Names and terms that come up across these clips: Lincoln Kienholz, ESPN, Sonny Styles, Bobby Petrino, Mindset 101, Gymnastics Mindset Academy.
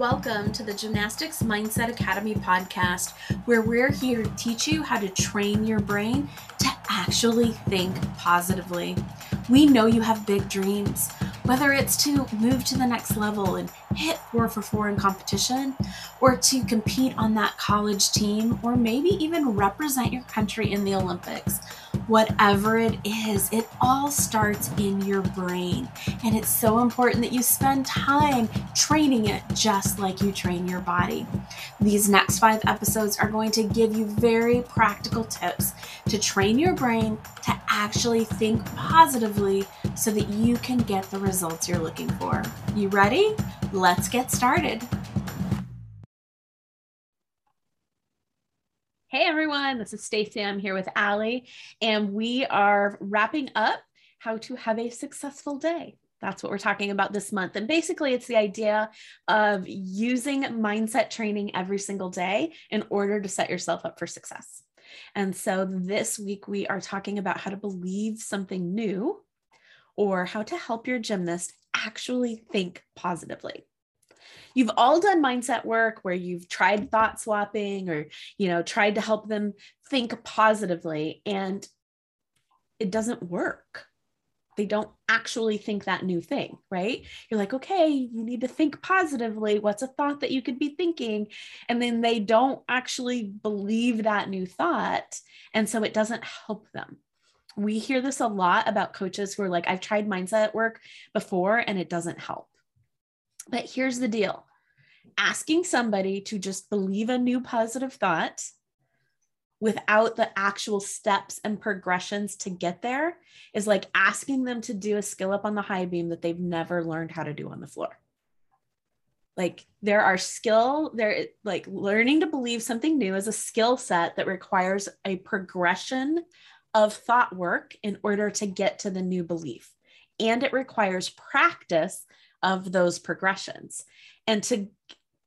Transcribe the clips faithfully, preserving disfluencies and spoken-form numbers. Welcome to the Gymnastics Mindset Academy podcast, where we're here to teach you how to train your brain to actually think positively. We know you have big dreams, whether it's to move to the next level and hit four for four in competition, or to compete on that college team, or maybe even represent your country in the Olympics. Whatever it is, it all starts in your brain. And it's so important that you spend time training it just like you train your body. These next five episodes are going to give you very practical tips to train your brain to actually think positively so that you can get the results you're looking for. You ready? Let's get started. Hey everyone, this is Stacie. I'm here with Ali, and we are wrapping up how to have a successful day. That's what we're talking about this month. And basically it's the idea of using mindset training every single day in order to set yourself up for success. And so this week we are talking about how to believe something new, or how to help your gymnast actually think positively. You've all done mindset work where you've tried thought swapping or, you know, tried to help them think positively, and it doesn't work. They don't actually think that new thing, right? You're like, okay, you need to think positively. What's a thought that you could be thinking? And then they don't actually believe that new thought. And so it doesn't help them. We hear this a lot about coaches who are like, I've tried mindset work before and it doesn't help. But here's the deal. Asking somebody to just believe a new positive thought without the actual steps and progressions to get there is like asking them to do a skill up on the high beam that they've never learned how to do on the floor. Like there are skill there, like learning to believe something new is a skill set that requires a progression of thought work in order to get to the new belief. And it requires practice of those progressions. And to,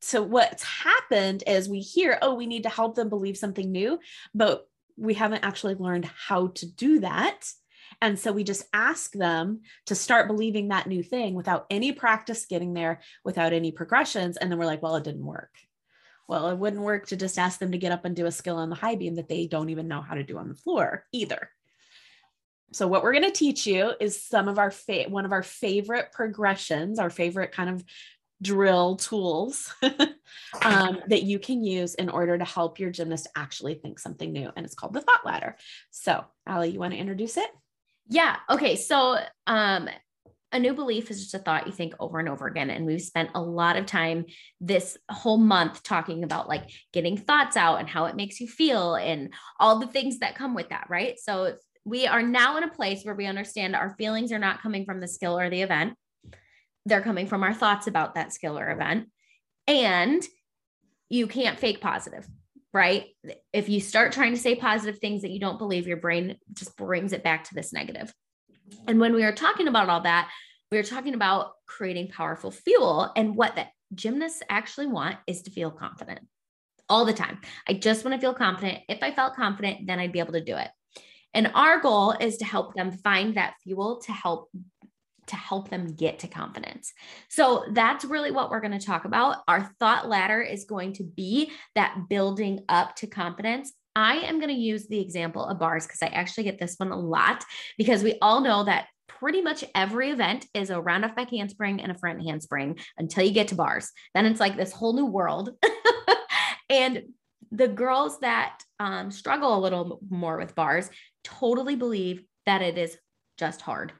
so what's happened is we hear, oh, we need to help them believe something new, but we haven't actually learned how to do that. And so we just ask them to start believing that new thing without any practice getting there, without any progressions. And then we're like, well, it didn't work. Well, it wouldn't work to just ask them to get up and do a skill on the high beam that they don't even know how to do on the floor either. So what we're going to teach you is some of our fa- one of our favorite progressions, our favorite kind of drill tools um, that you can use in order to help your gymnast actually think something new. And it's called the thought ladder. So Ali, you want to introduce it? Yeah. Okay. So um, a new belief is just a thought you think over and over again. And we've spent a lot of time this whole month talking about like getting thoughts out and how it makes you feel and all the things that come with that. Right. So if we are now in a place where we understand our feelings are not coming from the skill or the event. They're coming from our thoughts about that skill or event. And you can't fake positive, right? If you start trying to say positive things that you don't believe, your brain just brings it back to this negative. And when we were talking about all that, we were talking about creating powerful fuel, and what the gymnasts actually want is to feel confident all the time. I just want to feel confident. If I felt confident, then I'd be able to do it. And our goal is to help them find that fuel to help, to help them get to confidence. So that's really what we're going to talk about. Our thought ladder is going to be that building up to confidence. I am going to use the example of bars because I actually get this one a lot, because we all know that pretty much every event is a round off back handspring and a front handspring until you get to bars. Then it's like this whole new world. And the girls that um, struggle a little more with bars totally believe that it is just hard.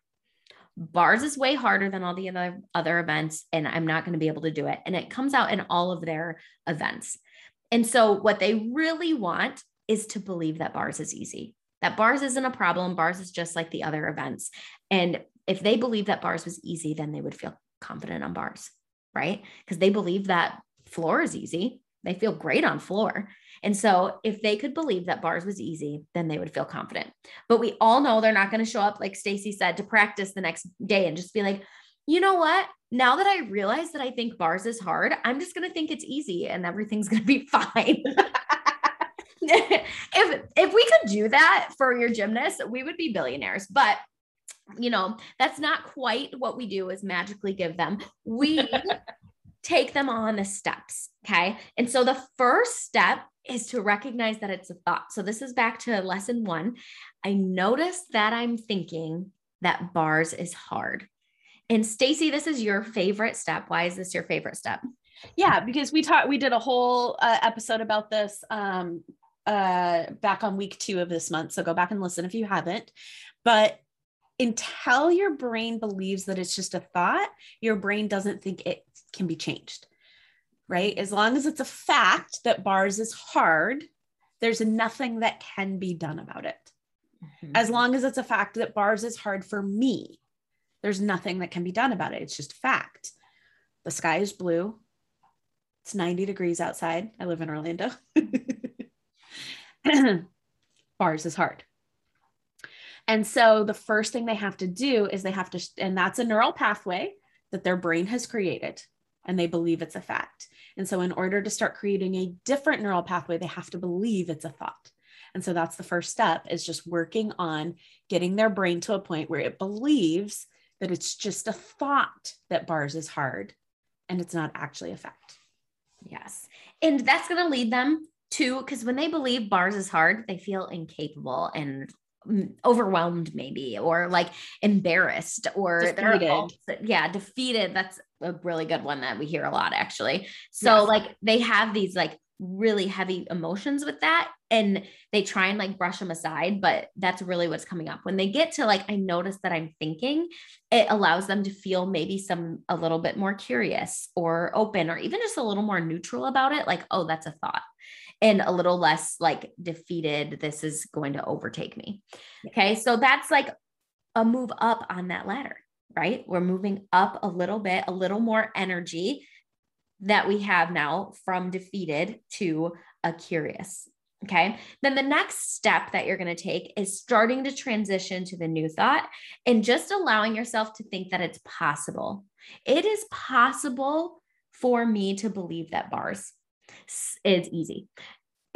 Bars is way harder than all the other, other events, and I'm not going to be able to do it. And it comes out in all of their events. And so what they really want is to believe that bars is easy, that bars isn't a problem. Bars is just like the other events. And if they believe that bars was easy, then they would feel confident on bars, right? Because they believe that floor is easy. They feel great on floor. And so if they could believe that bars was easy, then they would feel confident. But we all know they're not going to show up, like Stacie said, to practice the next day and just be like, you know what? Now that I realize that I think bars is hard, I'm just going to think it's easy and everything's going to be fine. if, if we could do that for your gymnast, we would be billionaires. But you know, that's not quite what we do, is magically give them. We take them on the steps. Okay. And so the first step is to recognize that it's a thought. So this is back to lesson one. I notice that I'm thinking that bars is hard. And Stacie, this is your favorite step. Why is this your favorite step? Yeah, because we taught, we did a whole uh, episode about this um, uh, back on week two of this month. So go back and listen if you haven't, but until your brain believes that it's just a thought, your brain doesn't think it can be changed, right? As long as it's a fact that bars is hard, there's nothing that can be done about it. Mm-hmm. As long as it's a fact that bars is hard for me, there's nothing that can be done about it. It's just fact. The sky is blue. It's ninety degrees outside. I live in Orlando. Bars is hard. And so the first thing they have to do is they have to, and that's a neural pathway that their brain has created and they believe it's a fact. And so in order to start creating a different neural pathway, they have to believe it's a thought. And so that's the first step, is just working on getting their brain to a point where it believes that it's just a thought that bars is hard and it's not actually a fact. Yes. And that's going to lead them to, because when they believe bars is hard, they feel incapable and overwhelmed maybe, or like embarrassed or defeated. All, yeah. Defeated. That's a really good one that we hear a lot actually. So yes. Like they have these like really heavy emotions with that and they try and like brush them aside, but that's really what's coming up. When they get to like, I notice that I'm thinking, it allows them to feel maybe some, a little bit more curious or open, or even just a little more neutral about it. Like, oh, that's a thought. And a little less like defeated, this is going to overtake me. Okay. So that's like a move up on that ladder, right? We're moving up a little bit, a little more energy that we have now from defeated to a curious. Okay. Then the next step that you're going to take is starting to transition to the new thought and just allowing yourself to think that it's possible. It is possible for me to believe that bars is easy.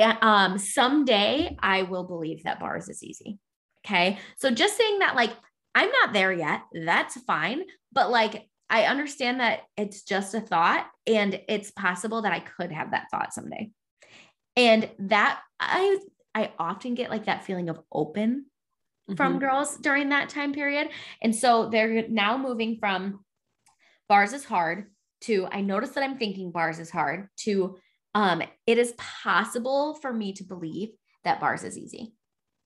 Um, someday I will believe that bars is easy. Okay. So just saying that, like, I'm not there yet, that's fine. But like, I understand that it's just a thought and it's possible that I could have that thought someday. And that I, I often get like that feeling of open mm-hmm. from girls during that time period. And so they're now moving from bars is hard to, I notice that I'm thinking bars is hard to, Um, it is possible for me to believe that bars is easy.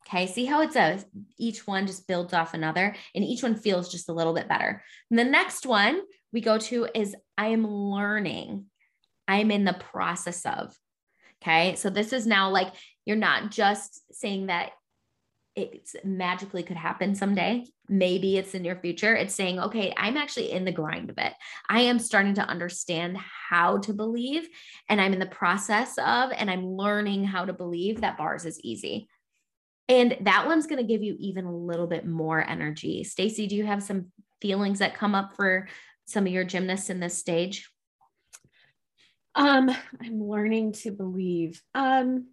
Okay. See how it's a, each one just builds off another and each one feels just a little bit better. And the next one we go to is I am learning. I'm in the process of. Okay. So this is now like, you're not just saying that it's magically could happen someday. Maybe it's in your future. It's saying, okay, I'm actually in the grind of it. I am starting to understand how to believe, and I'm in the process of, and I'm learning how to believe that bars is easy. And that one's going to give you even a little bit more energy. Stacie, do you have some feelings that come up for some of your gymnasts in this stage? Um, I'm learning to believe. Um,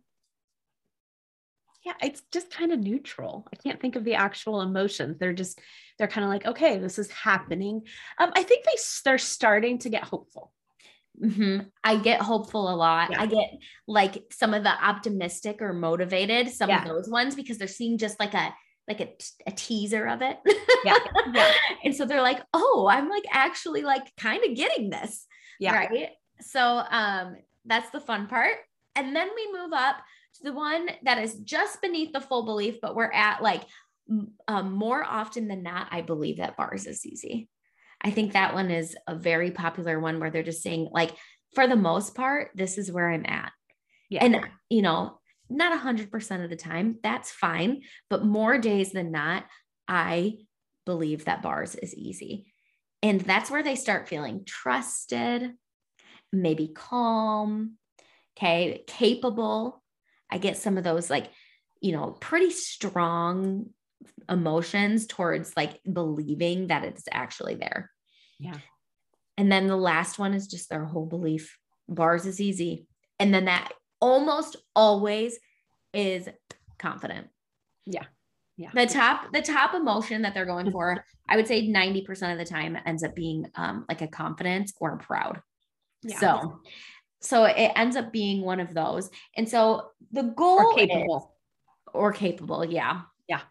Yeah, it's just kind of neutral. I can't think of the actual emotions. They're just, they're kind of like, okay, this is happening. Um, I think they, they're starting to get hopeful. Mm-hmm. I get hopeful a lot. Yeah. I get like some of the optimistic or motivated, some yeah. of those ones, because they're seeing just like a, like a, a teaser of it. Yeah. Yeah. And so they're like, oh, I'm like actually like kind of getting this. Yeah. Right. So um, that's the fun part. And then we move up the one that is just beneath the full belief, but we're at like, um, more often than not, I believe that bars is easy. I think that one is a very popular one where they're just saying like, for the most part, this is where I'm at. Yeah. And you know, not a hundred percent of the time, that's fine, but more days than not, I believe that bars is easy. And that's where they start feeling trusted, maybe calm, okay, capable. I get some of those like, you know, pretty strong emotions towards like believing that it's actually there. Yeah. And then the last one is just their whole belief. Bars is easy. And then that almost always is confident. Yeah. Yeah. The top, the top emotion that they're going for, I would say ninety percent of the time ends up being um, like a confidence or proud. Yeah. So, so it ends up being one of those. And so the goal or capable. Is, or capable. Yeah. Yeah.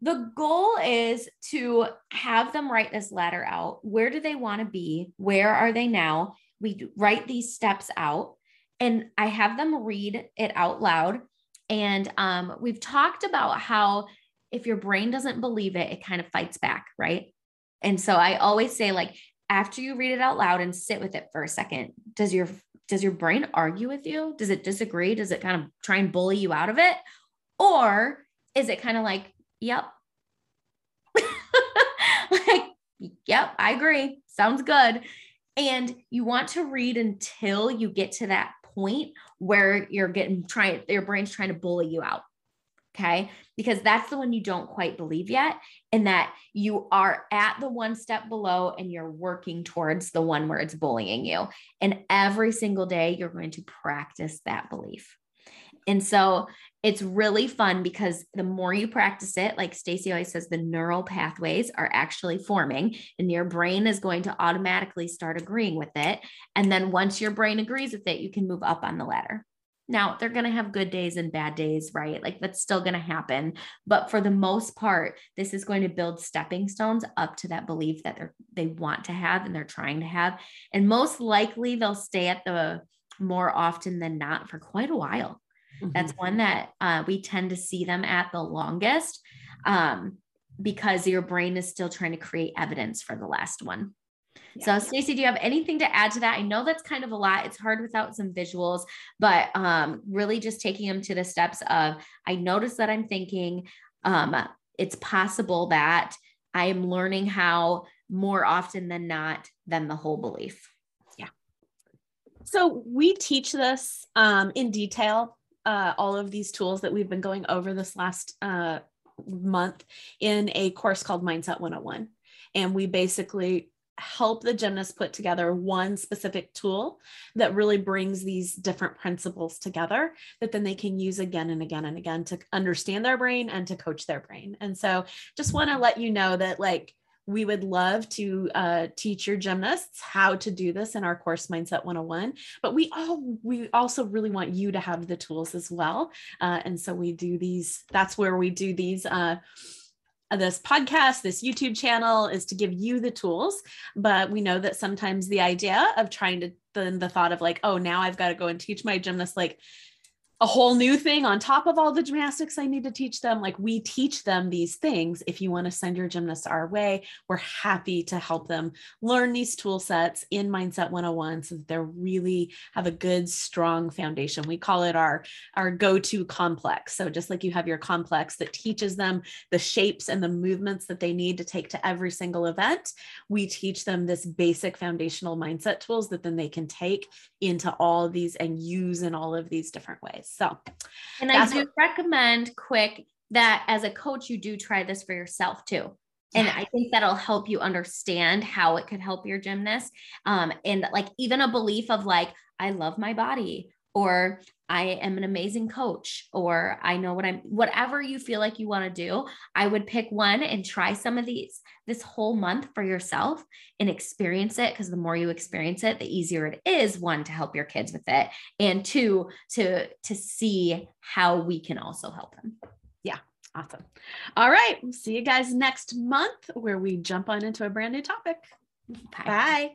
The goal is to have them write this ladder out. Where do they want to be? Where are they now? We write these steps out and I have them read it out loud. And um, we've talked about how if your brain doesn't believe it, it kind of fights back. Right. And so I always say, like, after you read it out loud and sit with it for a second, does your, does your brain argue with you? Does it disagree? Does it kind of try and bully you out of it? Or is it kind of like, yep. Like, yep, I agree. Sounds good. And you want to read until you get to that point where you're getting trying, your brain's trying to bully you out. Okay. Because that's the one you don't quite believe yet. And that you are at the one step below and you're working towards the one where it's bullying you. And every single day you're going to practice that belief. And so it's really fun because the more you practice it, like Stacie always says, the neural pathways are actually forming and your brain is going to automatically start agreeing with it. And then once your brain agrees with it, you can move up on the ladder. Now, they're going to have good days and bad days, right? Like that's still going to happen. But for the most part, this is going to build stepping stones up to that belief that they're, they want to have and they're trying to have. And most likely they'll stay at the more often than not for quite a while. Mm-hmm. That's one that uh, we tend to see them at the longest um, because your brain is still trying to create evidence for the last one. Yeah. So Stacie, do you have anything to add to that? I know that's kind of a lot. It's hard without some visuals, but um, really just taking them to the steps of, I notice that I'm thinking um, it's possible that I am learning how more often than not than the whole belief. Yeah. So we teach this um, in detail, uh, all of these tools that we've been going over this last uh, month in a course called Mindset one oh one. And we basically help the gymnast put together one specific tool that really brings these different principles together that then they can use again and again and again to understand their brain and to coach their brain. And so just want to let you know that, like, we would love to uh, teach your gymnasts how to do this in our course Mindset one oh one, but we all, we also really want you to have the tools as well. Uh, and so we do these, that's where we do these, uh, this podcast, this YouTube channel is to give you the tools, but we know that sometimes the idea of trying to, then the thought of like, oh, now I've got to go and teach my gymnast like a whole new thing on top of all the gymnastics I need to teach them. Like, we teach them these things. If you want to send your gymnasts our way, we're happy to help them learn these tool sets in Mindset one oh one so that they really have a good, strong foundation. We call it our, our go-to complex. So just like you have your complex that teaches them the shapes and the movements that they need to take to every single event, we teach them this basic foundational mindset tools that then they can take into all these and use in all of these different ways. So, and I do recommend quick that as a coach, you do try this for yourself too. And I think that'll help you understand how it could help your gymnast. Um, and like even a belief of like, I love my body, or I am an amazing coach, or I know what I'm, whatever you feel like you want to do, I would pick one and try some of these this whole month for yourself and experience it. Because the more you experience it, the easier it is, one, to help your kids with it, and two, to, to see how we can also help them. Yeah. Awesome. All right. We'll see you guys next month where we jump on into a brand new topic. Bye. Bye.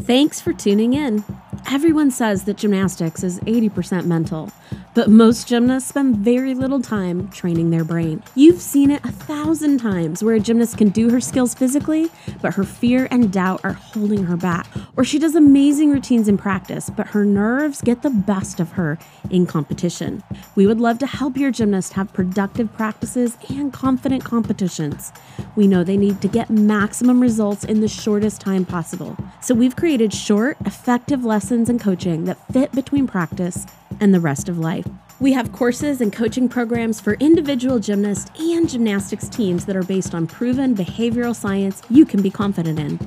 Thanks for tuning in. Everyone says that gymnastics is eighty percent mental, but most gymnasts spend very little time training their brain. You've seen it a thousand times where a gymnast can do her skills physically, but her fear and doubt are holding her back. Or she does amazing routines in practice, but her nerves get the best of her in competition. We would love to help your gymnast have productive practices and confident competitions. We know they need to get maximum results in the shortest time possible. So we've created short, effective lessons and coaching that fit between practice and the rest of life. We have courses and coaching programs for individual gymnasts and gymnastics teams that are based on proven behavioral science you can be confident in,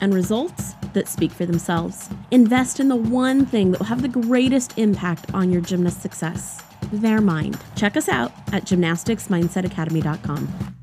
and results that speak for themselves. Invest in the one thing that will have the greatest impact on your gymnast's success, their mind. Check us out at gymnastics mindset academy dot com.